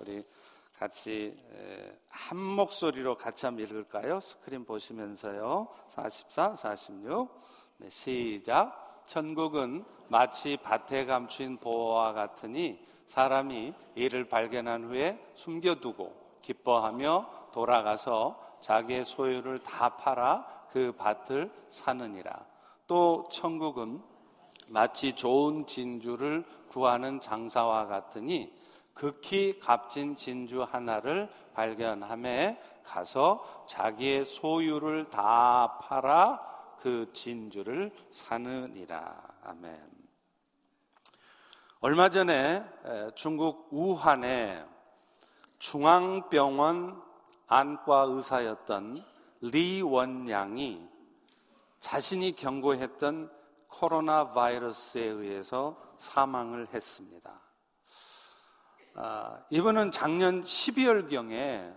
우리 같이 한 목소리로 같이 한번 읽을까요? 스크린 보시면서요. 44, 46 시작. 천국은 마치 밭에 감춘 보화와 같으니 사람이 이를 발견한 후에 숨겨두고 기뻐하며 돌아가서 자기의 소유를 다 팔아 그 밭을 사느니라. 또 천국은 마치 좋은 진주를 구하는 장사와 같으니 극히 값진 진주 하나를 발견함에 가서 자기의 소유를 다 팔아 그 진주를 사느니라. 아멘. 얼마 전에 중국 우한의 중앙병원 안과 의사였던 리원양이 자신이 경고했던 코로나 바이러스에 의해서 사망을 했습니다. 이분은 작년 12월경에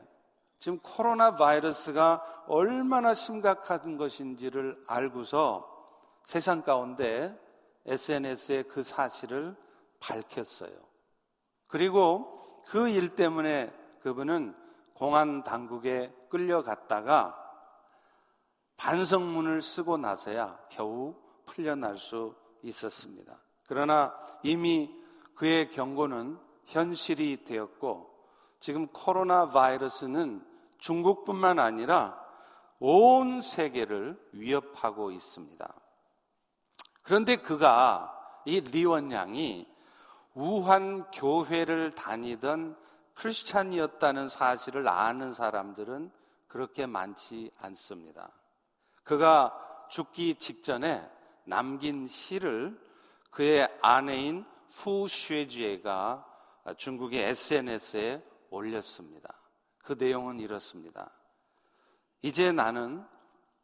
지금 코로나 바이러스가 얼마나 심각한 것인지를 알고서 세상 가운데 SNS에 그 사실을 밝혔어요. 그리고 그 일 때문에 그분은 공안 당국에 끌려갔다가 반성문을 쓰고 나서야 겨우 풀려날 수 있었습니다. 그러나 이미 그의 경고는 현실이 되었고 지금 코로나 바이러스는 중국뿐만 아니라 온 세계를 위협하고 있습니다. 그런데 그가 이 리원양이 우한 교회를 다니던 크리스찬이었다는 사실을 아는 사람들은 그렇게 많지 않습니다. 그가 죽기 직전에 남긴 시를 그의 아내인 후쉐지에가 중국의 SNS에 올렸습니다. 그 내용은 이렇습니다. 이제 나는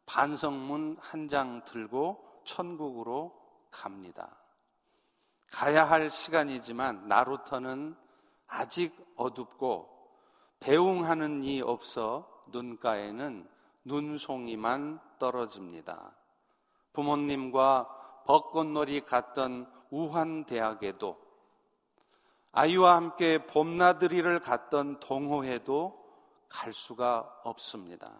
반성문 한 장 들고 천국으로 갑니다. 가야 할 시간이지만 나루터는 아직 어둡고 배웅하는 이 없어 눈가에는 눈송이만 떨어집니다. 부모님과 벚꽃놀이 갔던 우한대학에도 아이와 함께 봄나들이를 갔던 동호회도 갈 수가 없습니다.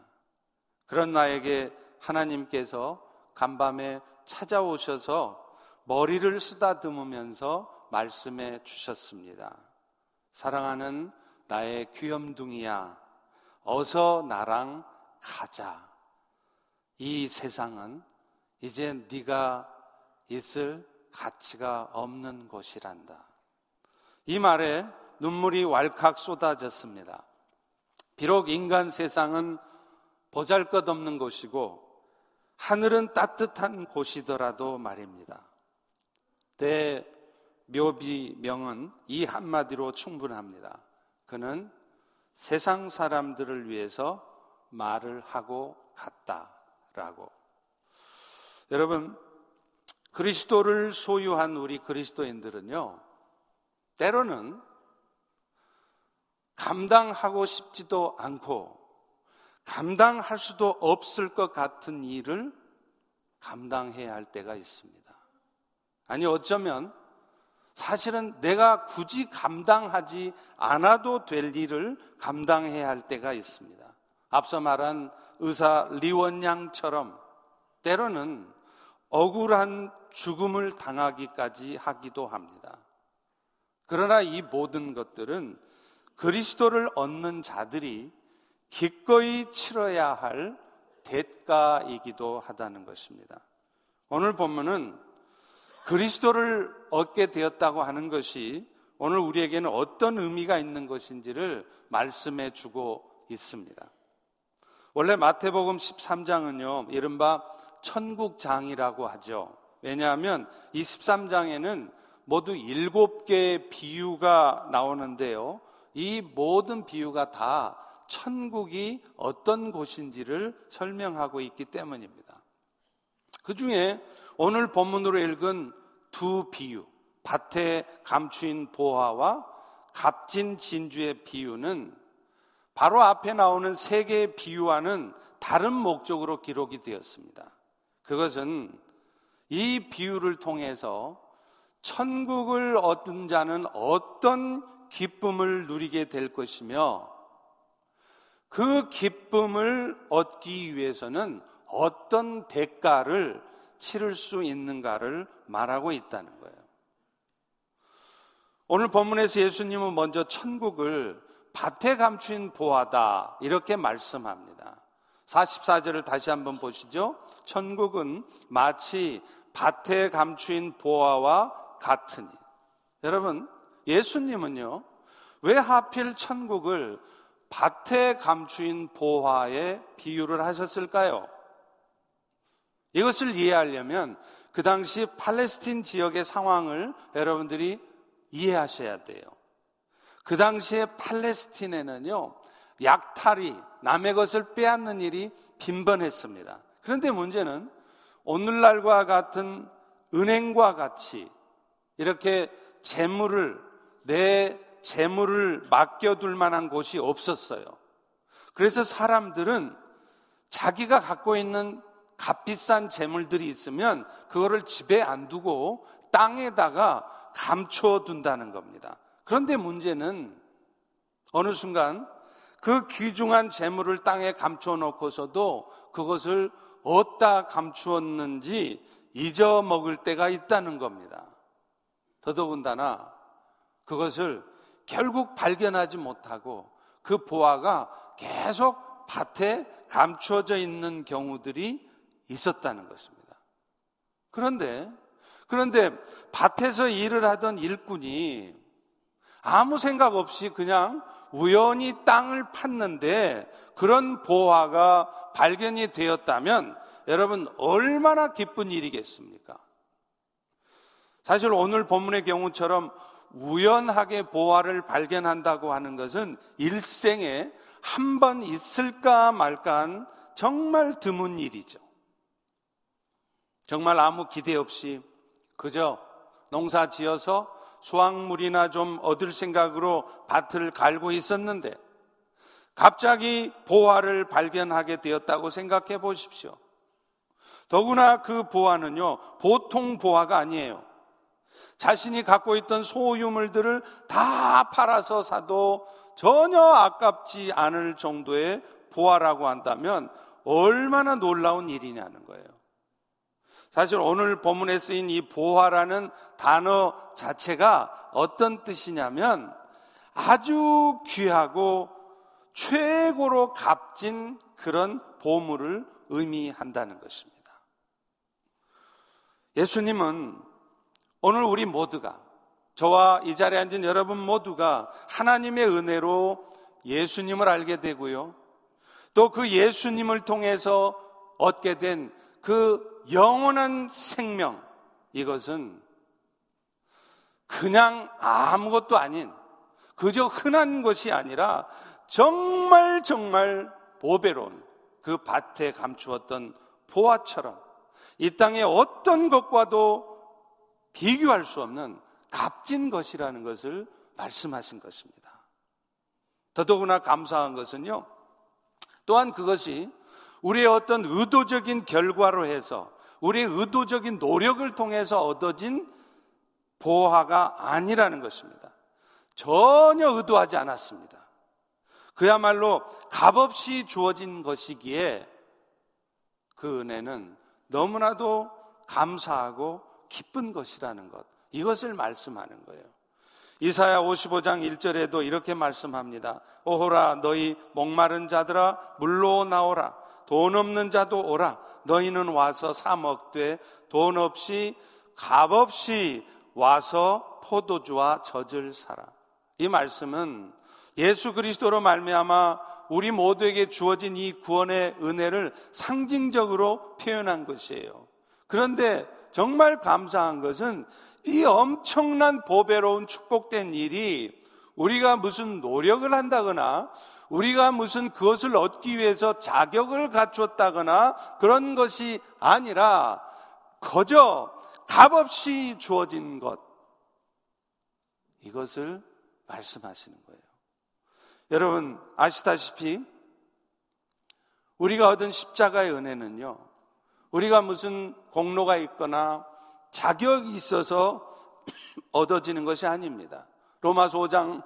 그런 나에게 하나님께서 간밤에 찾아오셔서 머리를 쓰다듬으면서 말씀해 주셨습니다. 사랑하는 나의 귀염둥이야, 어서 나랑 가자. 이 세상은 이제 네가 있을 가치가 없는 곳이란다. 이 말에 눈물이 왈칵 쏟아졌습니다. 비록 인간 세상은 보잘것없는 곳이고 하늘은 따뜻한 곳이더라도 말입니다. 내 묘비명은 이 한마디로 충분합니다. 그는 세상 사람들을 위해서 말을 하고 갔다라고. 여러분, 그리스도를 소유한 우리 그리스도인들은요, 때로는 감당하고 싶지도 않고 감당할 수도 없을 것 같은 일을 감당해야 할 때가 있습니다. 아니, 어쩌면 사실은 내가 굳이 감당하지 않아도 될 일을 감당해야 할 때가 있습니다. 앞서 말한 의사 리원양처럼 때로는 억울한 죽음을 당하기까지 하기도 합니다. 그러나 이 모든 것들은 그리스도를 얻는 자들이 기꺼이 치러야 할 대가이기도 하다는 것입니다. 오늘 본문은 그리스도를 얻게 되었다고 하는 것이 오늘 우리에게는 어떤 의미가 있는 것인지를 말씀해 주고 있습니다. 원래 마태복음 13장은요, 이른바 천국장이라고 하죠. 왜냐하면 이 13장에는 모두 7개의 비유가 나오는데요, 이 모든 비유가 다 천국이 어떤 곳인지를 설명하고 있기 때문입니다. 그 중에 오늘 본문으로 읽은 두 비유, 밭에 감추인 보화와 값진 진주의 비유는 바로 앞에 나오는 세 개의 비유와는 다른 목적으로 기록이 되었습니다. 그것은 이 비유를 통해서 천국을 얻은 자는 어떤 기쁨을 누리게 될 것이며, 그 기쁨을 얻기 위해서는 어떤 대가를 치를 수 있는가를 말하고 있다는 거예요. 오늘 본문에서 예수님은 먼저 천국을 밭에 감춘 보화다 이렇게 말씀합니다. 44절을 다시 한번 보시죠. 천국은 마치 밭에 감춘 보화와 같으니. 여러분, 예수님은요, 왜 하필 천국을 밭에 감추인 보화에 비유를 하셨을까요? 이것을 이해하려면 그 당시 팔레스틴 지역의 상황을 여러분들이 이해하셔야 돼요. 그 당시에 팔레스틴에는요, 약탈이, 남의 것을 빼앗는 일이 빈번했습니다. 그런데 문제는 오늘날과 같은 은행과 같이 이렇게 내 재물을 맡겨둘 만한 곳이 없었어요. 그래서 사람들은 자기가 갖고 있는 값비싼 재물들이 있으면 그거를 집에 안 두고 땅에다가 감춰둔다는 겁니다. 그런데 문제는 어느 순간 그 귀중한 재물을 땅에 감춰놓고서도 그것을 어디다 감추었는지 잊어먹을 때가 있다는 겁니다. 더더군다나 그것을 결국 발견하지 못하고 그 보화가 계속 밭에 감추어져 있는 경우들이 있었다는 것입니다. 그런데 밭에서 일을 하던 일꾼이 아무 생각 없이 그냥 우연히 땅을 팠는데 그런 보화가 발견이 되었다면 여러분 얼마나 기쁜 일이겠습니까? 사실 오늘 본문의 경우처럼 우연하게 보화를 발견한다고 하는 것은 일생에 한 번 있을까 말까한 정말 드문 일이죠. 정말 아무 기대 없이 그저 농사 지어서 수확물이나 좀 얻을 생각으로 밭을 갈고 있었는데 갑자기 보화를 발견하게 되었다고 생각해 보십시오. 더구나 그 보화는요, 보통 보화가 아니에요. 자신이 갖고 있던 소유물들을 다 팔아서 사도 전혀 아깝지 않을 정도의 보화라고 한다면 얼마나 놀라운 일이냐는 거예요. 사실 오늘 본문에 쓰인 이 보화라는 단어 자체가 어떤 뜻이냐면 아주 귀하고 최고로 값진 그런 보물을 의미한다는 것입니다. 예수님은 오늘 우리 모두가, 저와 이 자리에 앉은 여러분 모두가 하나님의 은혜로 예수님을 알게 되고요, 또 그 예수님을 통해서 얻게 된 그 영원한 생명, 이것은 그냥 아무것도 아닌, 그저 흔한 것이 아니라 정말 정말 보배로운 그 밭에 감추었던 보화처럼 이 땅의 어떤 것과도 비교할 수 없는 값진 것이라는 것을 말씀하신 것입니다. 더더구나 감사한 것은요, 또한 그것이 우리의 어떤 의도적인 결과로 해서 우리의 의도적인 노력을 통해서 얻어진 보화가 아니라는 것입니다. 전혀 의도하지 않았습니다. 그야말로 값없이 주어진 것이기에 그 은혜는 너무나도 감사하고 기쁜 것이라는 것, 이것을 말씀하는 거예요. 이사야 55장 1절에도 이렇게 말씀합니다. 오호라 너희 목마른 자들아 물로 나오라, 돈 없는 자도 오라, 너희는 와서 사 먹되 돈 없이 값없이 와서 포도주와 젖을 사라. 이 말씀은 예수 그리스도로 말미암아 우리 모두에게 주어진 이 구원의 은혜를 상징적으로 표현한 것이에요. 그런데 정말 감사한 것은 이 엄청난 보배로운 축복된 일이 우리가 무슨 노력을 한다거나 우리가 무슨 그것을 얻기 위해서 자격을 갖췄다거나 그런 것이 아니라 그저 값없이 주어진 것, 이것을 말씀하시는 거예요. 여러분 아시다시피 우리가 얻은 십자가의 은혜는요, 우리가 무슨 공로가 있거나 자격이 있어서 얻어지는 것이 아닙니다. 로마서 5장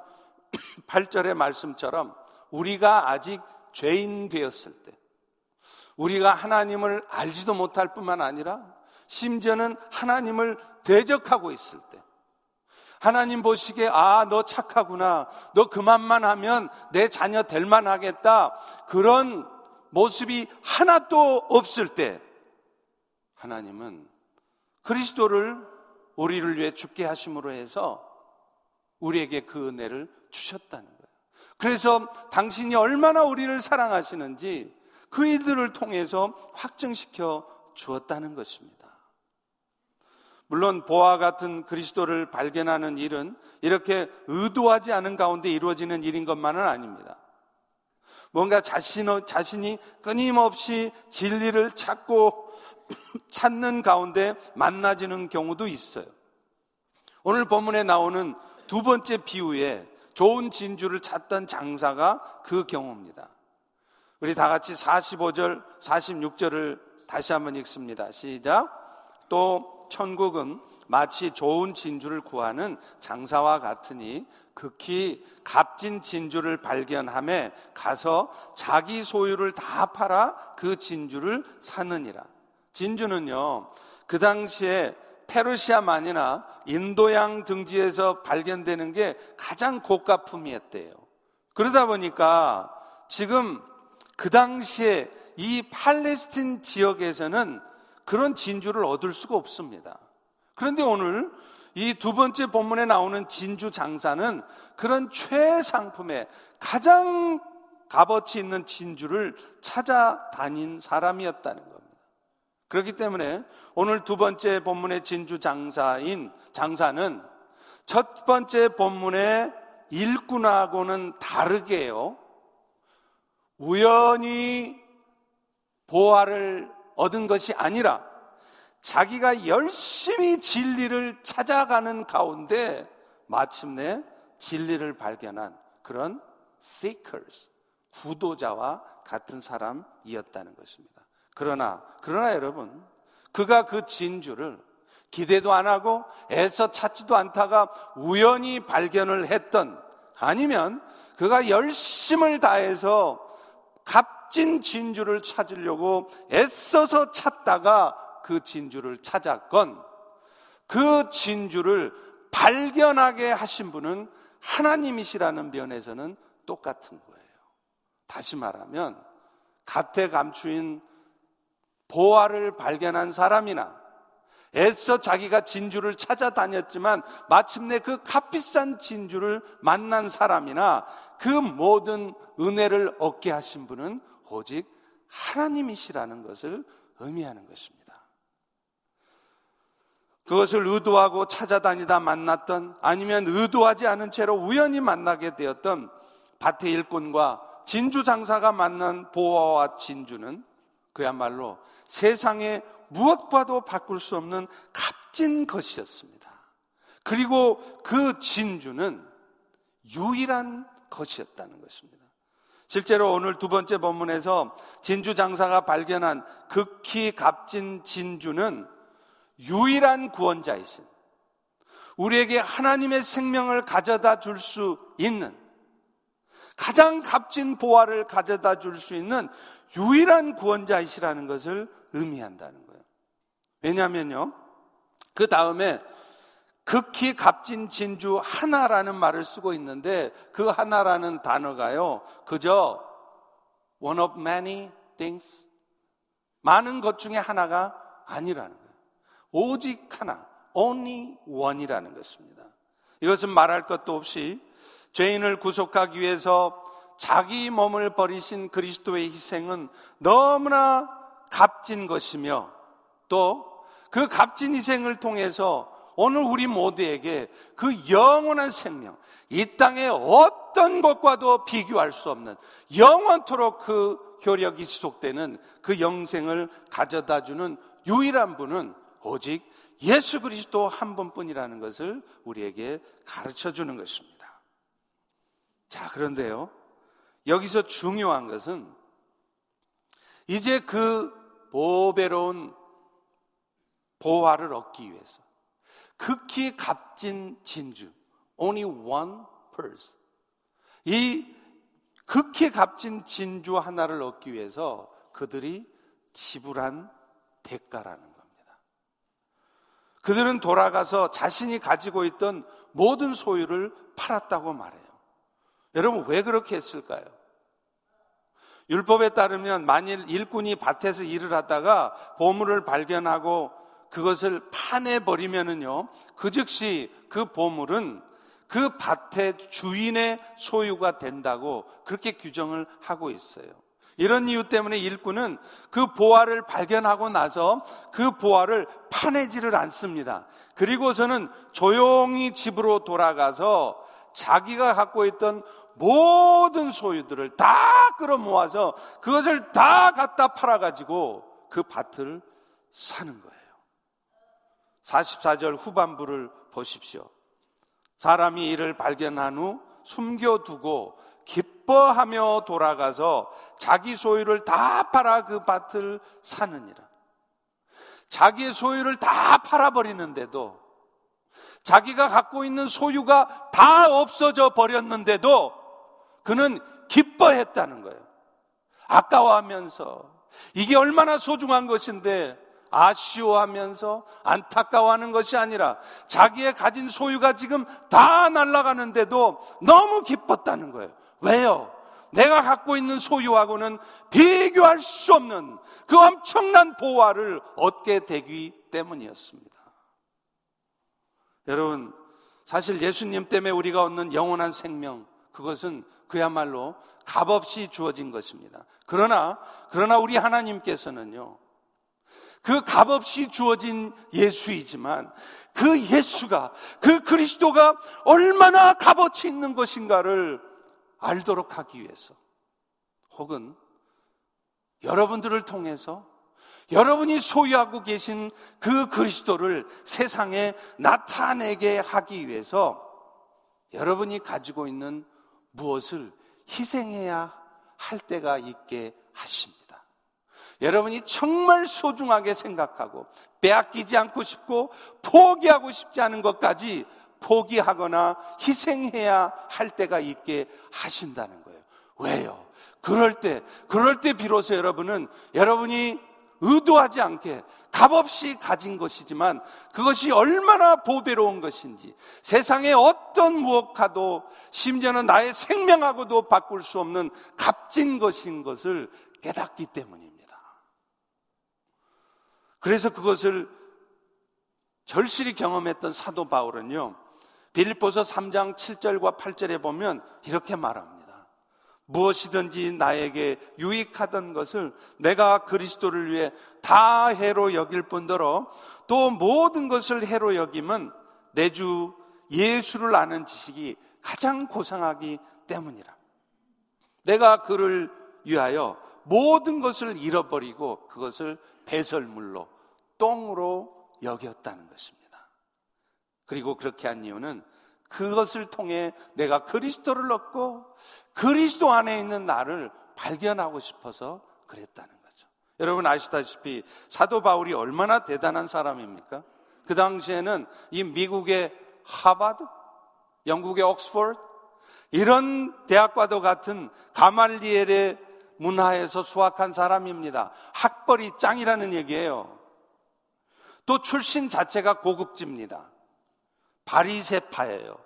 8절의 말씀처럼 우리가 아직 죄인 되었을 때, 우리가 하나님을 알지도 못할 뿐만 아니라 심지어는 하나님을 대적하고 있을 때, 하나님 보시기에 아, 너 착하구나, 너 그만만 하면 내 자녀 될 만하겠다, 그런 모습이 하나도 없을 때 하나님은 그리스도를 우리를 위해 죽게 하심으로 해서 우리에게 그 은혜를 주셨다는 거예요. 그래서 당신이 얼마나 우리를 사랑하시는지 그 일들을 통해서 확증시켜 주었다는 것입니다. 물론 보아 같은 그리스도를 발견하는 일은 이렇게 의도하지 않은 가운데 이루어지는 일인 것만은 아닙니다. 뭔가 자신이 끊임없이 진리를 찾는 가운데 만나지는 경우도 있어요. 오늘 본문에 나오는 두 번째 비유에 좋은 진주를 찾던 장사가 그 경우입니다. 우리 다 같이 45절, 46절을 다시 한번 읽습니다. 시작. 또 천국은 마치 좋은 진주를 구하는 장사와 같으니 극히 값진 진주를 발견하며 가서 자기 소유를 다 팔아 그 진주를 사느니라. 진주는요, 그 당시에 페르시아만이나 인도양 등지에서 발견되는 게 가장 고가품이었대요. 그러다 보니까 지금 그 당시에 이 팔레스틴 지역에서는 그런 진주를 얻을 수가 없습니다. 그런데 오늘 이 두 번째 본문에 나오는 진주 장사는 그런 최상품의 가장 값어치 있는 진주를 찾아다닌 사람이었다는 겁니다. 그렇기 때문에 오늘 두 번째 본문의 진주 장사는 첫 번째 본문의 일꾼하고는 다르게요, 우연히 보화를 얻은 것이 아니라 자기가 열심히 진리를 찾아가는 가운데 마침내 진리를 발견한 그런 seekers, 구도자와 같은 사람이었다는 것입니다. 그러나 여러분, 그가 그 진주를 기대도 안 하고 애써 찾지도 않다가 우연히 발견을 했던, 아니면 그가 열심을 다해서 값진 진주를 찾으려고 애써서 찾다가 그 진주를 찾았건, 그 진주를 발견하게 하신 분은 하나님이시라는 면에서는 똑같은 거예요. 다시 말하면 갓에 감추인 보화를 발견한 사람이나 애써 자기가 진주를 찾아다녔지만 마침내 그 값비싼 진주를 만난 사람이나 그 모든 은혜를 얻게 하신 분은 오직 하나님이시라는 것을 의미하는 것입니다. 그것을 의도하고 찾아다니다 만났던, 아니면 의도하지 않은 채로 우연히 만나게 되었던 밭의 일꾼과 진주 장사가 만난 보화와 진주는 그야말로 세상에 무엇과도 바꿀 수 없는 값진 것이었습니다. 그리고 그 진주는 유일한 것이었다는 것입니다. 실제로 오늘 두 번째 본문에서 진주 장사가 발견한 극히 값진 진주는 유일한 구원자이신, 우리에게 하나님의 생명을 가져다 줄 수 있는, 가장 값진 보화를 가져다 줄 수 있는 유일한 구원자이시라는 것을 의미한다는 거예요. 왜냐면요, 그 다음에 극히 값진 진주 하나라는 말을 쓰고 있는데, 그 하나라는 단어가요, 그저 one of many things, 많은 것 중에 하나가 아니라는 거예요. 오직 하나, only one이라는 것입니다. 이것은 말할 것도 없이 죄인을 구속하기 위해서 자기 몸을 버리신 그리스도의 희생은 너무나 값진 것이며, 또 그 값진 희생을 통해서 오늘 우리 모두에게 그 영원한 생명, 이 땅의 어떤 것과도 비교할 수 없는 영원토록 그 효력이 지속되는 그 영생을 가져다주는 유일한 분은 오직 예수 그리스도 한 분뿐이라는 것을 우리에게 가르쳐주는 것입니다. 자, 그런데요, 여기서 중요한 것은 이제 그 보배로운 보화를 얻기 위해서 극히 값진 진주, only one pearl, 이 극히 값진 진주 하나를 얻기 위해서 그들이 지불한 대가라는 겁니다. 그들은 돌아가서 자신이 가지고 있던 모든 소유를 팔았다고 말해요. 여러분, 왜 그렇게 했을까요? 율법에 따르면 만일 일꾼이 밭에서 일을 하다가 보물을 발견하고 그것을 파내버리면은요, 그 즉시 그 보물은 그 밭의 주인의 소유가 된다고 그렇게 규정을 하고 있어요. 이런 이유 때문에 일꾼은 그 보화를 발견하고 나서 그 보화를 파내지를 않습니다. 그리고서는 조용히 집으로 돌아가서 자기가 갖고 있던 모든 소유들을 다 끌어모아서 그것을 다 갖다 팔아가지고 그 밭을 사는 거예요. 44절 후반부를 보십시오. 사람이 이를 발견한 후 숨겨두고 기뻐하며 돌아가서 자기 소유를 다 팔아 그 밭을 사느니라. 자기의 소유를 다 팔아버리는데도, 자기가 갖고 있는 소유가 다 없어져 버렸는데도 그는 기뻐했다는 거예요. 아까워하면서 이게 얼마나 소중한 것인데 아쉬워하면서 안타까워하는 것이 아니라 자기의 가진 소유가 지금 다 날아가는데도 너무 기뻤다는 거예요. 왜요? 내가 갖고 있는 소유하고는 비교할 수 없는 그 엄청난 보화를 얻게 되기 때문이었습니다. 여러분, 사실 예수님 때문에 우리가 얻는 영원한 생명, 그것은 그야말로 값없이 주어진 것입니다. 그러나 우리 하나님께서는요, 그 값없이 주어진 예수이지만 그 예수가, 그 그리스도가 얼마나 값어치 있는 것인가를 알도록 하기 위해서, 혹은 여러분들을 통해서 여러분이 소유하고 계신 그 그리스도를 세상에 나타내게 하기 위해서 여러분이 가지고 있는 무엇을 희생해야 할 때가 있게 하십니다. 여러분이 정말 소중하게 생각하고 빼앗기지 않고 싶고 포기하고 싶지 않은 것까지 포기하거나 희생해야 할 때가 있게 하신다는 거예요. 왜요? 그럴 때 비로소 여러분이 의도하지 않게 값없이 가진 것이지만 그것이 얼마나 보배로운 것인지, 세상의 어떤 무엇과도, 심지어는 나의 생명하고도 바꿀 수 없는 값진 것인 것을 깨닫기 때문입니다. 그래서 그것을 절실히 경험했던 사도 바울은요, 빌립보서 3장 7절과 8절에 보면 이렇게 말합니다. 무엇이든지 나에게 유익하던 것을 내가 그리스도를 위해 다 해로 여길 뿐더러 또 모든 것을 해로 여김은 내 주 예수를 아는 지식이 가장 고상하기 때문이라. 내가 그를 위하여 모든 것을 잃어버리고 그것을 배설물로, 똥으로 여겼다는 것입니다. 그리고 그렇게 한 이유는 그것을 통해 내가 그리스도를 얻고 그리스도 안에 있는 나를 발견하고 싶어서 그랬다는 거죠. 여러분 아시다시피 사도 바울이 얼마나 대단한 사람입니까? 그 당시에는 이 미국의 하버드, 영국의 옥스퍼드, 이런 대학과도 같은 가말리엘의 문화에서 수학한 사람입니다. 학벌이 짱이라는 얘기예요. 또 출신 자체가 고급집니다. 바리새파예요.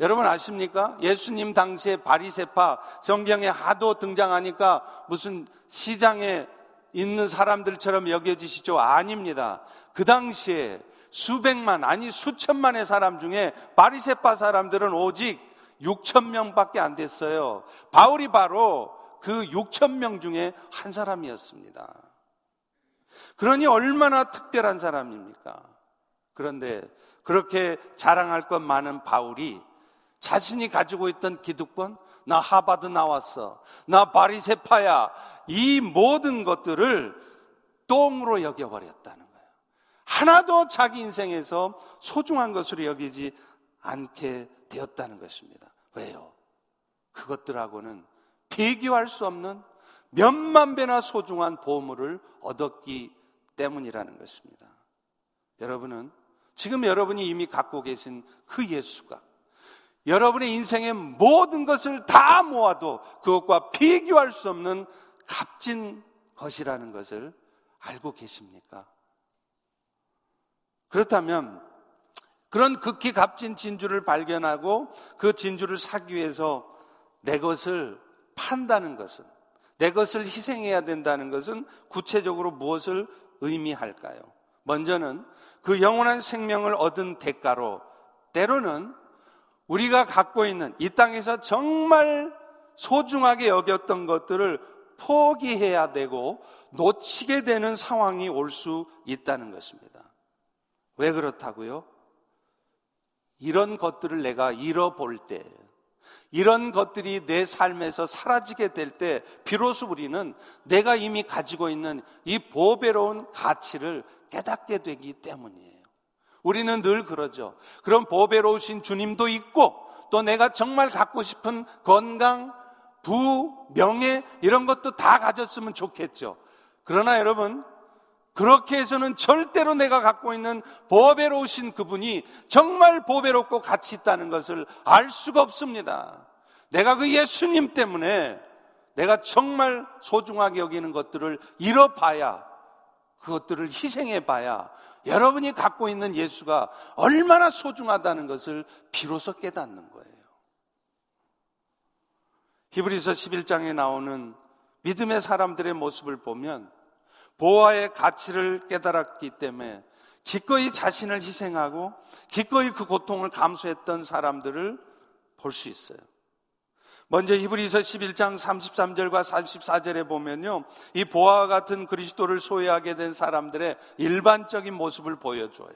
여러분 아십니까? 예수님 당시에 바리새파, 성경에 하도 등장하니까 무슨 시장에 있는 사람들처럼 여겨지시죠? 아닙니다. 그 당시에 수백만, 아니 수천만의 사람 중에 바리새파 사람들은 오직 6,000명밖에 안 됐어요. 바울이 바로 그 6,000명 중에 한 사람이었습니다. 그러니 얼마나 특별한 사람입니까? 그런데 그렇게 자랑할 것 많은 바울이 자신이 가지고 있던 기득권, 나 하버드 나왔어, 나 바리새파야, 이 모든 것들을 똥으로 여겨버렸다는 거예요. 하나도 자기 인생에서 소중한 것으로 여기지 않게 되었다는 것입니다. 왜요? 그것들하고는 비교할 수 없는 몇만 배나 소중한 보물을 얻었기 때문이라는 것입니다. 여러분은 지금 여러분이 이미 갖고 계신 그 예수가 여러분의 인생의 모든 것을 다 모아도 그것과 비교할 수 없는 값진 것이라는 것을 알고 계십니까? 그렇다면 그런 극히 값진 진주를 발견하고 그 진주를 사기 위해서 내 것을 판다는 것은, 내 것을 희생해야 된다는 것은 구체적으로 무엇을 의미할까요? 먼저는 그 영원한 생명을 얻은 대가로, 때로는 우리가 갖고 있는 이 땅에서 정말 소중하게 여겼던 것들을 포기해야 되고 놓치게 되는 상황이 올 수 있다는 것입니다. 왜 그렇다고요? 이런 것들을 내가 잃어볼 때, 이런 것들이 내 삶에서 사라지게 될 때 비로소 우리는 내가 이미 가지고 있는 이 보배로운 가치를 깨닫게 되기 때문이에요. 우리는 늘 그러죠. 그런 보배로우신 주님도 있고, 또 내가 정말 갖고 싶은 건강, 부, 명예 이런 것도 다 가졌으면 좋겠죠. 그러나 여러분, 그렇게 해서는 절대로 내가 갖고 있는 보배로우신 그분이 정말 보배롭고 가치 있다는 것을 알 수가 없습니다. 내가 그 예수님 때문에 내가 정말 소중하게 여기는 것들을 잃어봐야, 그것들을 희생해봐야 여러분이 갖고 있는 예수가 얼마나 소중하다는 것을 비로소 깨닫는 거예요. 히브리서 11장에 나오는 믿음의 사람들의 모습을 보면 보화의 가치를 깨달았기 때문에 기꺼이 자신을 희생하고 기꺼이 그 고통을 감수했던 사람들을 볼 수 있어요. 먼저 히브리서 11장 33절과 34절에 보면요, 이 보화와 같은 그리스도를 소유하게 된 사람들의 일반적인 모습을 보여줘요.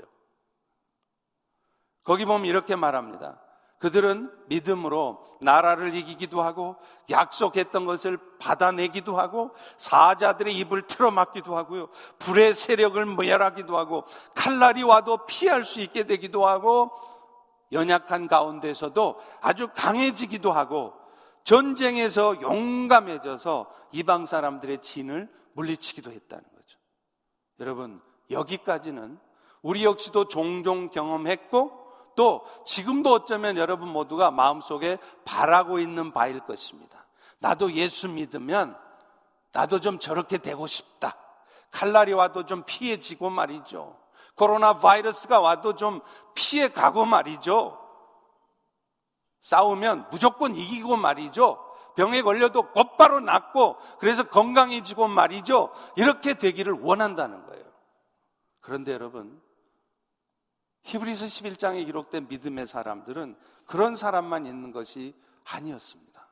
거기 보면 이렇게 말합니다. 그들은 믿음으로 나라를 이기기도 하고 약속했던 것을 받아내기도 하고 사자들의 입을 틀어막기도 하고요, 불의 세력을 모멸하기도 하고 칼날이 와도 피할 수 있게 되기도 하고 연약한 가운데서도 아주 강해지기도 하고 전쟁에서 용감해져서 이방 사람들의 진을 물리치기도 했다는 거죠. 여러분, 여기까지는 우리 역시도 종종 경험했고 또 지금도 어쩌면 여러분 모두가 마음속에 바라고 있는 바일 것입니다. 나도 예수 믿으면 나도 좀 저렇게 되고 싶다. 칼날이 와도 좀 피해지고 말이죠. 코로나 바이러스가 와도 좀 피해가고 말이죠. 싸우면 무조건 이기고 말이죠. 병에 걸려도 곧바로 낫고 그래서 건강해지고 말이죠. 이렇게 되기를 원한다는 거예요. 그런데 여러분, 히브리서 11장에 기록된 믿음의 사람들은 그런 사람만 있는 것이 아니었습니다.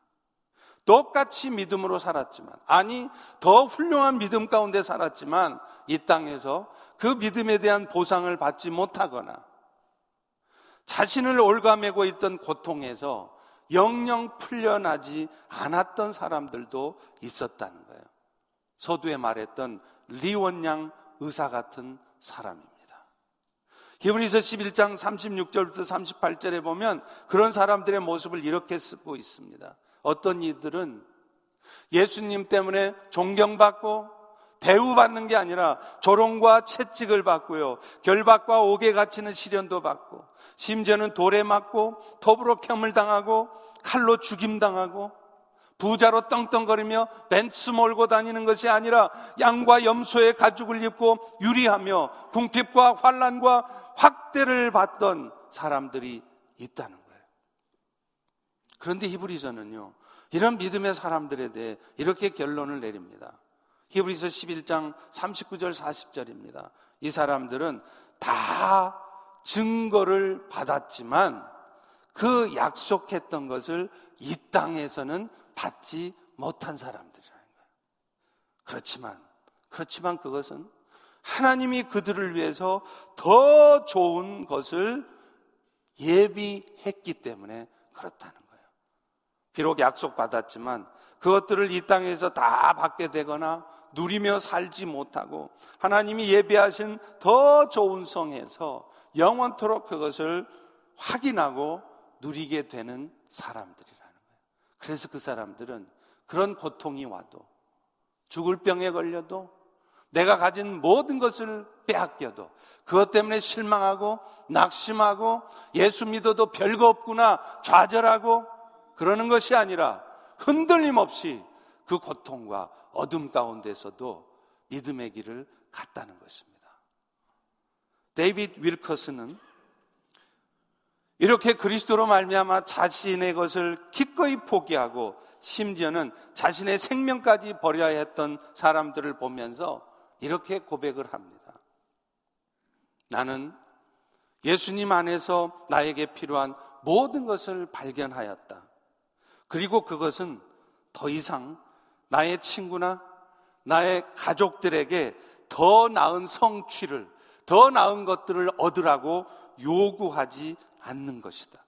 똑같이 믿음으로 살았지만, 아니 더 훌륭한 믿음 가운데 살았지만 이 땅에서 그 믿음에 대한 보상을 받지 못하거나 자신을 올가매고 있던 고통에서 영영 풀려나지 않았던 사람들도 있었다는 거예요. 서두에 말했던 리원양 의사 같은 사람입니다. 히브리서 11장 36절부터 38절에 보면 그런 사람들의 모습을 이렇게 쓰고 있습니다. 어떤 이들은 예수님 때문에 존경받고 대우받는 게 아니라 조롱과 채찍을 받고요, 결박과 옥에 갇히는 시련도 받고, 심지어는 돌에 맞고 톱으로 켬을 당하고 칼로 죽임당하고, 부자로 떵떵거리며 벤츠 몰고 다니는 것이 아니라 양과 염소의 가죽을 입고 유리하며 궁핍과 환난과 학대를 받던 사람들이 있다는 거예요. 그런데 히브리서는요, 이런 믿음의 사람들에 대해 이렇게 결론을 내립니다. 히브리서 11장 39절 40절입니다. 이 사람들은 다 증거를 받았지만 그 약속했던 것을 이 땅에서는 받지 못한 사람들이라는 거예요. 그렇지만 그것은 하나님이 그들을 위해서 더 좋은 것을 예비했기 때문에 그렇다는 거예요. 비록 약속받았지만 그것들을 이 땅에서 다 받게 되거나 누리며 살지 못하고 하나님이 예비하신 더 좋은 성에서 영원토록 그것을 확인하고 누리게 되는 사람들이에요. 그래서 그 사람들은 그런 고통이 와도, 죽을 병에 걸려도, 내가 가진 모든 것을 빼앗겨도 그것 때문에 실망하고 낙심하고 예수 믿어도 별거 없구나 좌절하고 그러는 것이 아니라 흔들림 없이 그 고통과 어둠 가운데서도 믿음의 길을 갔다는 것입니다. 데이빗 윌커스는 이렇게 그리스도로 말미암아 자신의 것을 기꺼이 포기하고 심지어는 자신의 생명까지 버려야 했던 사람들을 보면서 이렇게 고백을 합니다. 나는 예수님 안에서 나에게 필요한 모든 것을 발견하였다. 그리고 그것은 더 이상 나의 친구나 나의 가족들에게 더 나은 성취를, 더 나은 것들을 얻으라고 요구하지 않는 것이다.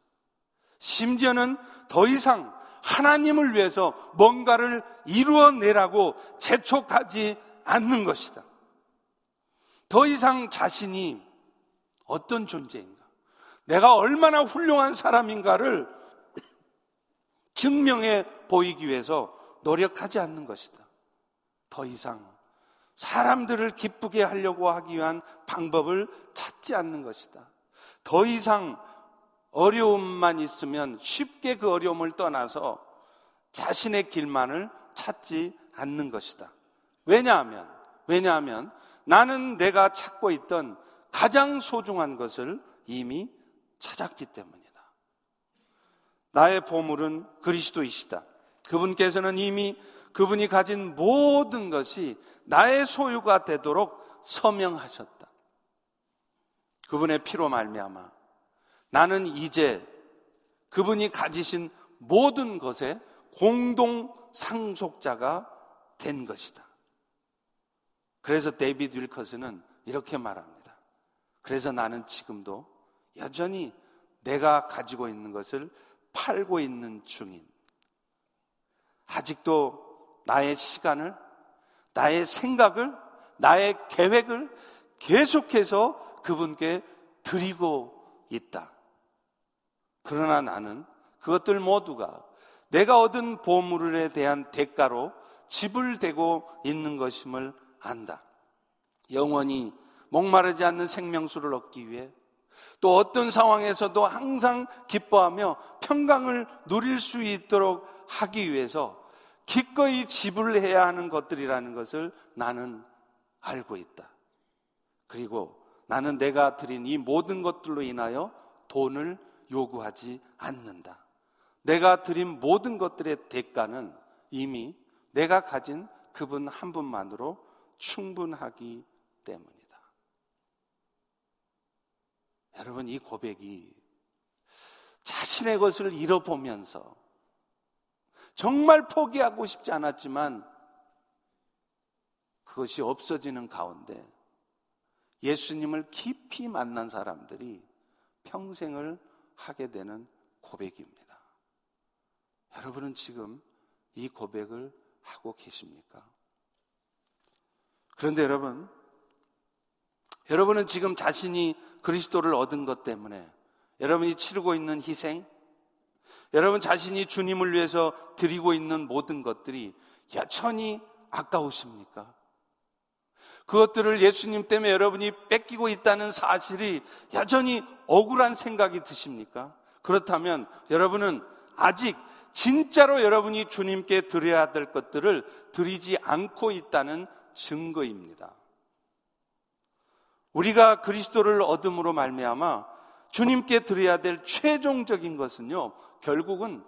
심지어는 더 이상 하나님을 위해서 뭔가를 이루어내라고 재촉하지 않는 것이다. 더 이상 자신이 어떤 존재인가, 내가 얼마나 훌륭한 사람인가를 증명해 보이기 위해서 노력하지 않는 것이다. 더 이상 사람들을 기쁘게 하려고 하기 위한 방법을 찾지 않는 것이다. 더 이상 어려움만 있으면 쉽게 그 어려움을 떠나서 자신의 길만을 찾지 않는 것이다. 왜냐하면 나는 내가 찾고 있던 가장 소중한 것을 이미 찾았기 때문이다. 나의 보물은 그리스도이시다. 그분께서는 이미 그분이 가진 모든 것이 나의 소유가 되도록 서명하셨다. 그분의 피로 말미암아 나는 이제 그분이 가지신 모든 것의 공동 상속자가 된 것이다. 그래서 데이빗 윌커스는 이렇게 말합니다. 그래서 나는 지금도 여전히 내가 가지고 있는 것을 팔고 있는 중인, 아직도 나의 시간을, 나의 생각을, 나의 계획을 계속해서 그분께 드리고 있다. 그러나 나는 그것들 모두가 내가 얻은 보물에 대한 대가로 짚을 대고 있는 것임을 안다. 영원히 목마르지 않는 생명수를 얻기 위해, 또 어떤 상황에서도 항상 기뻐하며 평강을 누릴 수 있도록 하기 위해서 기꺼이 지불해야 하는 것들이라는 것을 나는 알고 있다. 그리고 나는 내가 드린 이 모든 것들로 인하여 돈을 요구하지 않는다. 내가 드린 모든 것들의 대가는 이미 내가 가진 그분 한 분만으로 충분하기 때문이다. 여러분, 이 고백이 자신의 것을 잃어보면서 정말 포기하고 싶지 않았지만 그것이 없어지는 가운데 예수님을 깊이 만난 사람들이 평생을 하게 되는 고백입니다. 여러분은 지금 이 고백을 하고 계십니까? 그런데 여러분은 지금 자신이 그리스도를 얻은 것 때문에 여러분이 치르고 있는 희생, 여러분 자신이 주님을 위해서 드리고 있는 모든 것들이 여전히 아까우십니까? 그것들을 예수님 때문에 여러분이 뺏기고 있다는 사실이 여전히 억울한 생각이 드십니까? 그렇다면 여러분은 아직 진짜로 여러분이 주님께 드려야 될 것들을 드리지 않고 있다는 증거입니다. 우리가 그리스도를 얻음으로 말미암아 주님께 드려야 될 최종적인 것은요, 결국은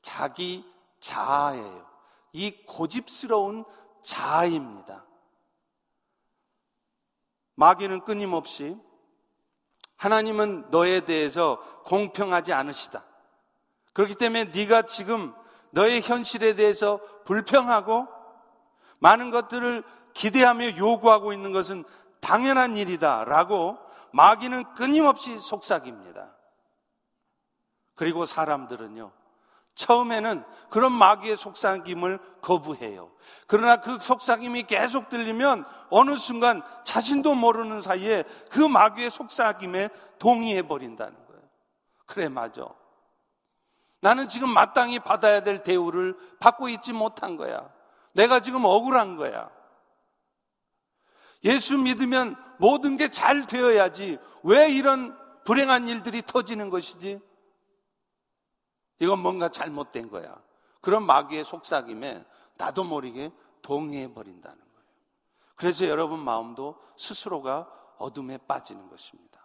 자기 자아예요. 이 고집스러운 자아입니다. 마귀는 끊임없이 하나님은 너에 대해서 공평하지 않으시다, 그렇기 때문에 네가 지금 너의 현실에 대해서 불평하고 많은 것들을 기대하며 요구하고 있는 것은 당연한 일이다 라고 마귀는 끊임없이 속삭입니다. 그리고 사람들은요, 처음에는 그런 마귀의 속삭임을 거부해요. 그러나 그 속삭임이 계속 들리면 어느 순간 자신도 모르는 사이에 그 마귀의 속삭임에 동의해버린다는 거예요. 그래, 맞아. 나는 지금 마땅히 받아야 될 대우를 받고 있지 못한 거야. 내가 지금 억울한 거야. 예수 믿으면 모든 게 잘 되어야지 왜 이런 불행한 일들이 터지는 것이지? 이건 뭔가 잘못된 거야. 그런 마귀의 속삭임에 나도 모르게 동의해버린다는 거예요. 그래서 여러분 마음도 스스로가 어둠에 빠지는 것입니다.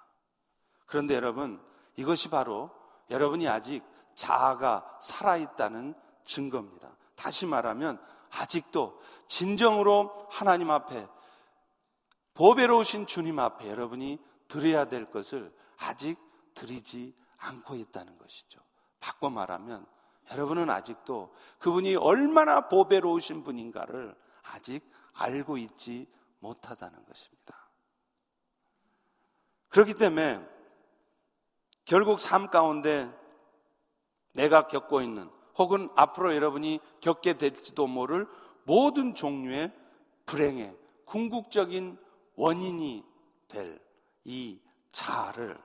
그런데 여러분, 이것이 바로 여러분이 아직 자아가 살아있다는 증거입니다. 다시 말하면 아직도 진정으로 하나님 앞에, 보배로우신 주님 앞에 여러분이 드려야 될 것을 아직 드리지 않고 있다는 것이죠. 바꿔 말하면 여러분은 아직도 그분이 얼마나 보배로우신 분인가를 아직 알고 있지 못하다는 것입니다. 그렇기 때문에 결국 삶 가운데 내가 겪고 있는, 혹은 앞으로 여러분이 겪게 될지도 모를 모든 종류의 불행의 궁극적인 원인이 될 이 자아를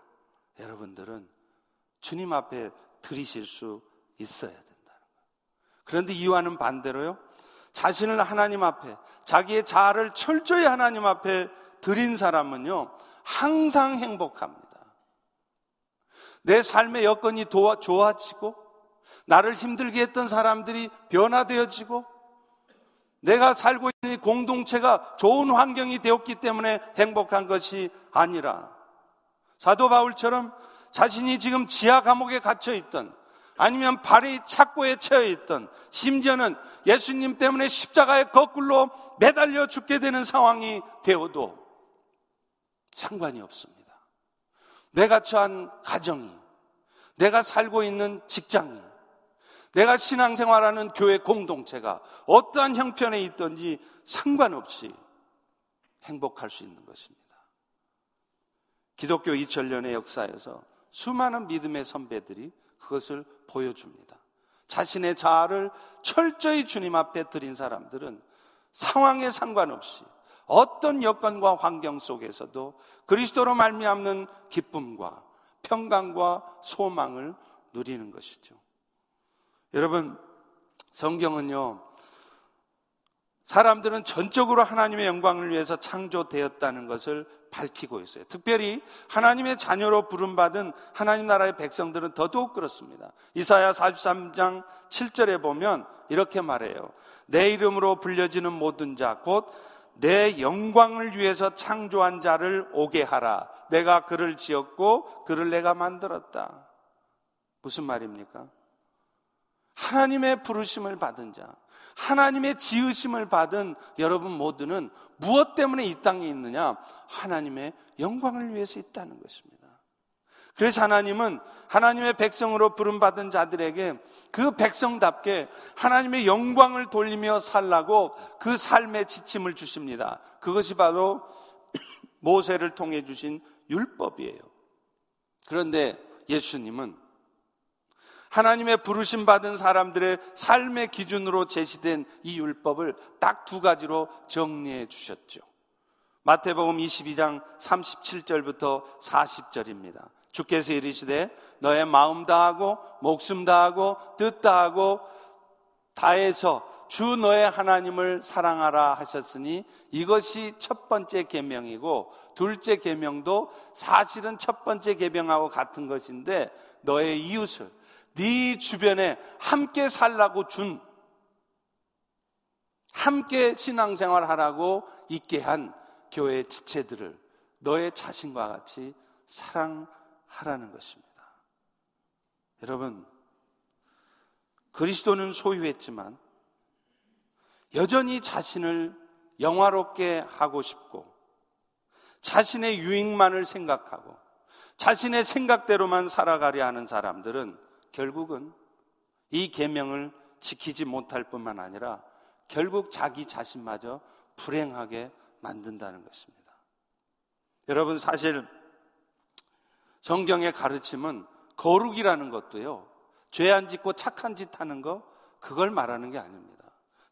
여러분들은 주님 앞에 드리실 수 있어야 된다는 거예요. 그런데 이와는 반대로요, 자신을 하나님 앞에, 자기의 자아를 철저히 하나님 앞에 드린 사람은요 항상 행복합니다. 내 삶의 여건이 좋아지고, 나를 힘들게 했던 사람들이 변화되어지고, 내가 살고 있는 공동체가 좋은 환경이 되었기 때문에 행복한 것이 아니라, 사도 바울처럼 자신이 지금 지하 감옥에 갇혀있던, 아니면 발이 착고에 채여있던, 심지어는 예수님 때문에 십자가에 거꾸로 매달려 죽게 되는 상황이 되어도 상관이 없습니다. 내가 처한 가정이, 내가 살고 있는 직장이, 내가 신앙생활하는 교회 공동체가 어떠한 형편에 있든지 상관없이 행복할 수 있는 것입니다. 기독교 2000년의 역사에서 수많은 믿음의 선배들이 그것을 보여줍니다. 자신의 자아를 철저히 주님 앞에 드린 사람들은 상황에 상관없이 어떤 여건과 환경 속에서도 그리스도로 말미암는 기쁨과 평강과 소망을 누리는 것이죠. 여러분, 성경은요, 사람들은 전적으로 하나님의 영광을 위해서 창조되었다는 것을 밝히고 있어요. 특별히 하나님의 자녀로 부름받은 하나님 나라의 백성들은 더더욱 그렇습니다. 이사야 43장 7절에 보면 이렇게 말해요. 내 이름으로 불려지는 모든 자, 곧 내 영광을 위해서 창조한 자를 오게 하라. 내가 그를 지었고 그를 내가 만들었다. 무슨 말입니까? 하나님의 부르심을 받은 자, 하나님의 지으심을 받은 여러분 모두는 무엇 때문에 이 땅에 있느냐? 하나님의 영광을 위해서 있다는 것입니다. 그래서 하나님은 하나님의 백성으로 부름받은 자들에게 그 백성답게 하나님의 영광을 돌리며 살라고 그 삶의 지침을 주십니다. 그것이 바로 모세를 통해 주신 율법이에요. 그런데 예수님은 하나님의 부르심 받은 사람들의 삶의 기준으로 제시된 이 율법을 딱 두 가지로 정리해 주셨죠. 마태복음 22장 37절부터 40절입니다. 주께서 이르시되 너의 마음 다하고 목숨 다하고 뜻 다하고 다해서 주 너의 하나님을 사랑하라 하셨으니, 이것이 첫 번째 계명이고, 둘째 계명도 사실은 첫 번째 계명하고 같은 것인데, 너의 이웃을, 네 주변에 함께 살라고 준, 함께 신앙생활 하라고 있게 한 교회의 지체들을 너의 자신과 같이 사랑하라는 것입니다. 여러분, 그리스도는 소유했지만 여전히 자신을 영화롭게 하고 싶고, 자신의 유익만을 생각하고 자신의 생각대로만 살아가려 하는 사람들은 결국은 이 계명을 지키지 못할 뿐만 아니라 결국 자기 자신마저 불행하게 만든다는 것입니다. 여러분, 사실 성경의 가르침은 거룩이라는 것도요, 죄 안 짓고 착한 짓 하는 거, 그걸 말하는 게 아닙니다.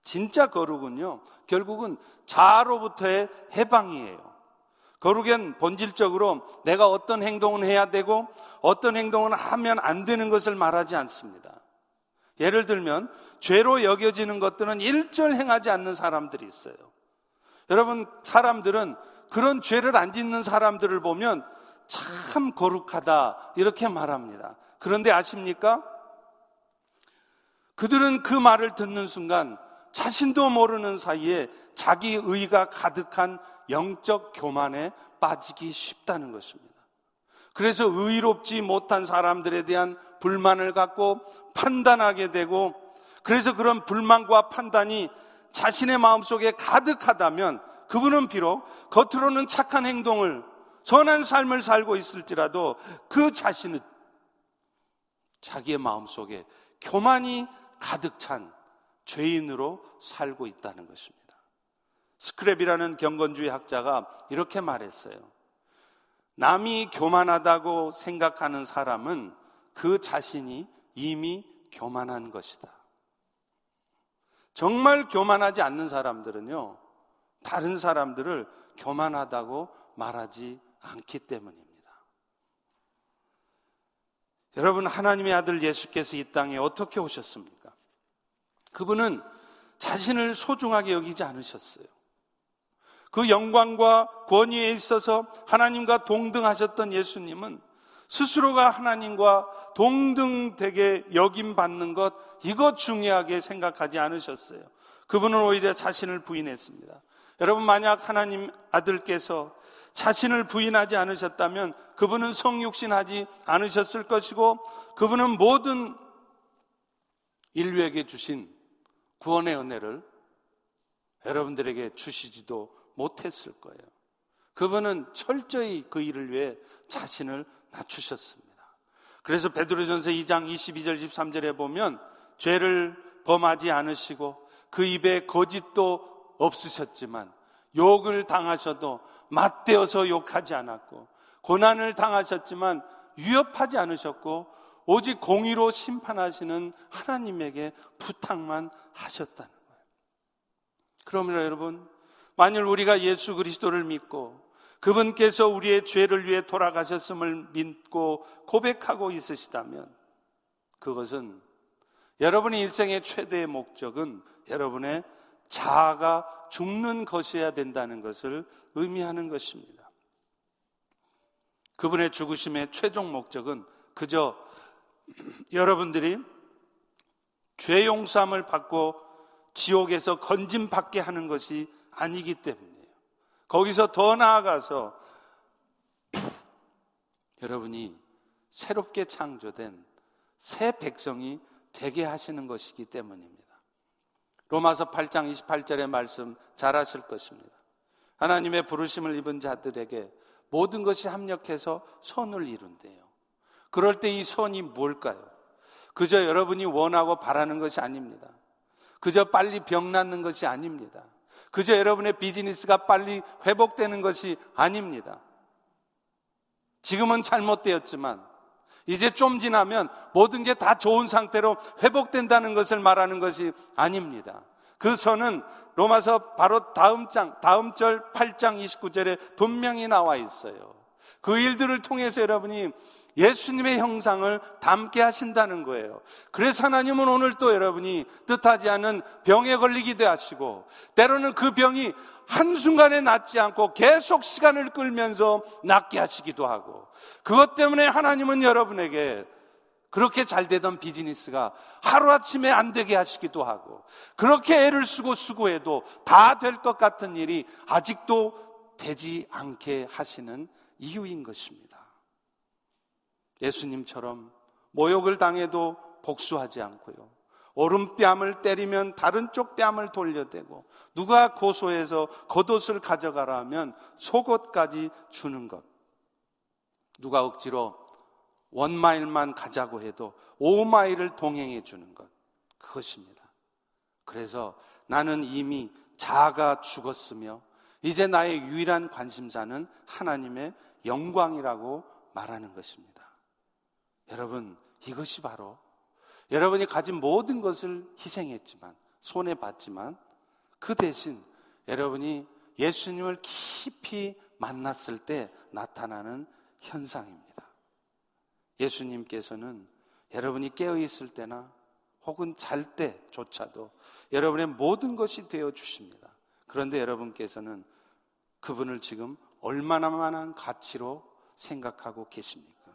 진짜 거룩은요 결국은 자아로부터의 해방이에요. 거룩엔 본질적으로 내가 어떤 행동은 해야 되고 어떤 행동은 하면 안 되는 것을 말하지 않습니다. 예를 들면 죄로 여겨지는 것들은 일절 행하지 않는 사람들이 있어요. 여러분, 사람들은 그런 죄를 안 짓는 사람들을 보면 참 거룩하다 이렇게 말합니다. 그런데 아십니까? 그들은 그 말을 듣는 순간 자신도 모르는 사이에 자기 의가 가득한 영적 교만에 빠지기 쉽다는 것입니다. 그래서 의롭지 못한 사람들에 대한 불만을 갖고 판단하게 되고, 그래서 그런 불만과 판단이 자신의 마음속에 가득하다면 그분은 비록 겉으로는 착한 행동을, 선한 삶을 살고 있을지라도 그 자신은 자기의 마음속에 교만이 가득 찬 죄인으로 살고 있다는 것입니다. 스크랩이라는 경건주의 학자가 이렇게 말했어요. 남이 교만하다고 생각하는 사람은 그 자신이 이미 교만한 것이다. 정말 교만하지 않는 사람들은요, 다른 사람들을 교만하다고 말하지 않기 때문입니다. 여러분, 하나님의 아들 예수께서 이 땅에 어떻게 오셨습니까? 그분은 자신을 소중하게 여기지 않으셨어요. 그 영광과 권위에 있어서 하나님과 동등하셨던 예수님은 스스로가 하나님과 동등되게 여김받는 것, 이것 중요하게 생각하지 않으셨어요. 그분은 오히려 자신을 부인했습니다. 여러분, 만약 하나님 아들께서 자신을 부인하지 않으셨다면 그분은 성육신하지 않으셨을 것이고, 그분은 모든 인류에게 주신 구원의 은혜를 여러분들에게 주시지도 못했을 거예요. 그분은 철저히 그 일을 위해 자신을 낮추셨습니다. 그래서 베드로전서 2장 22절 23절에 보면 죄를 범하지 않으시고 그 입에 거짓도 없으셨지만 욕을 당하셔도 맞대어서 욕하지 않았고, 고난을 당하셨지만 위협하지 않으셨고, 오직 공의로 심판하시는 하나님에게 부탁만 하셨다는 거예요. 그러므로 여러분, 만일 우리가 예수 그리스도를 믿고 그분께서 우리의 죄를 위해 돌아가셨음을 믿고 고백하고 있으시다면, 그것은 여러분의 일생의 최대의 목적은 여러분의 자아가 죽는 것이어야 된다는 것을 의미하는 것입니다. 그분의 죽으심의 최종 목적은 그저 여러분들이 죄 용서함을 받고 지옥에서 건짐받게 하는 것이 아니기 때문이에요. 거기서 더 나아가서 여러분이 새롭게 창조된 새 백성이 되게 하시는 것이기 때문입니다. 로마서 8장 28절의 말씀 잘 아실 것입니다. 하나님의 부르심을 입은 자들에게 모든 것이 합력해서 선을 이룬대요. 그럴 때 이 선이 뭘까요? 그저 여러분이 원하고 바라는 것이 아닙니다. 그저 빨리 병 낫는 것이 아닙니다. 그저 여러분의 비즈니스가 빨리 회복되는 것이 아닙니다. 지금은 잘못되었지만 이제 좀 지나면 모든 게 다 좋은 상태로 회복된다는 것을 말하는 것이 아닙니다. 그 선은 로마서 바로 다음 절 8장 29절에 분명히 나와 있어요. 그 일들을 통해서 여러분이 예수님의 형상을 닮게 하신다는 거예요. 그래서 하나님은 오늘 또 여러분이 뜻하지 않은 병에 걸리기도 하시고, 때로는 그 병이 한순간에 낫지 않고 계속 시간을 끌면서 낫게 하시기도 하고, 그것 때문에 하나님은 여러분에게 그렇게 잘 되던 비즈니스가 하루아침에 안 되게 하시기도 하고, 그렇게 애를 쓰고 수고해도 다 될 것 같은 일이 아직도 되지 않게 하시는 이유인 것입니다. 예수님처럼 모욕을 당해도 복수하지 않고요, 오른뺨을 때리면 다른 쪽 뺨을 돌려대고, 누가 고소해서 겉옷을 가져가라 하면 속옷까지 주는 것, 누가 억지로 1마일만 가자고 해도 5마일을 동행해 주는 것, 그것입니다. 그래서 나는 이미 자아가 죽었으며 이제 나의 유일한 관심사는 하나님의 영광이라고 말하는 것입니다. 여러분, 이것이 바로 여러분이 가진 모든 것을 희생했지만, 손해봤지만, 그 대신 여러분이 예수님을 깊이 만났을 때 나타나는 현상입니다. 예수님께서는 여러분이 깨어있을 때나 혹은 잘 때조차도 여러분의 모든 것이 되어주십니다. 그런데 여러분께서는 그분을 지금 얼마나 많은 가치로 생각하고 계십니까?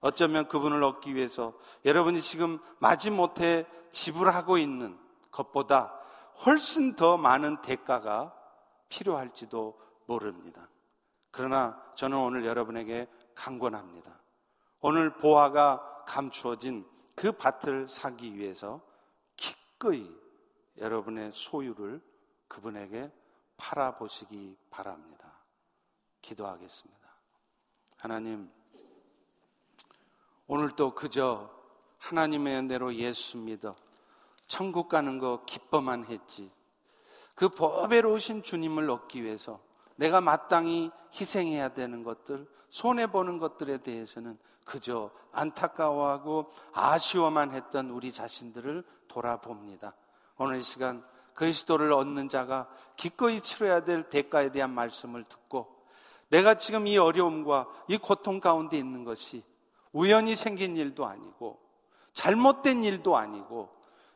어쩌면 그분을 얻기 위해서 여러분이 지금 마지못해 지불하고 있는 것보다 훨씬 더 많은 대가가 필요할지도 모릅니다. 그러나 저는 오늘 여러분에게 강권합니다. 오늘 보화가 감추어진 그 밭을 사기 위해서 기꺼이 여러분의 소유를 그분에게 팔아보시기 바랍니다. 기도하겠습니다. 하나님, 오늘도 그저 하나님의 은혜로 예수 믿어 천국 가는 거 기뻐만 했지, 그 보배로우신 주님을 얻기 위해서 내가 마땅히 희생해야 되는 것들, 손해보는 것들에 대해서는 그저 안타까워하고 아쉬워만 했던 우리 자신들을 돌아봅니다. 오늘 이 시간 그리스도를 얻는 자가 기꺼이 치러야 될 대가에 대한 말씀을 듣고, 내가 지금 이 어려움과 이 고통 가운데 있는 것이 우연히 생긴 일도 아니고 잘못된 일도 아니고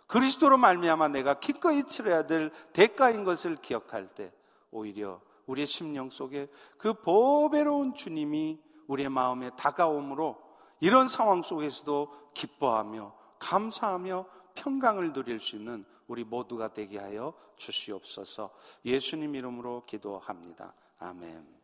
그리스도로 말미암아 내가 기꺼이 치러야 될 대가인 것을 기억할 때, 오히려 우리의 심령 속에 그 보배로운 주님이 우리의 마음에 다가옴으로 이런 상황 속에서도 기뻐하며 감사하며 평강을 누릴 수 있는 우리 모두가 되게 하여 주시옵소서. 예수님 이름으로 기도합니다. 아멘.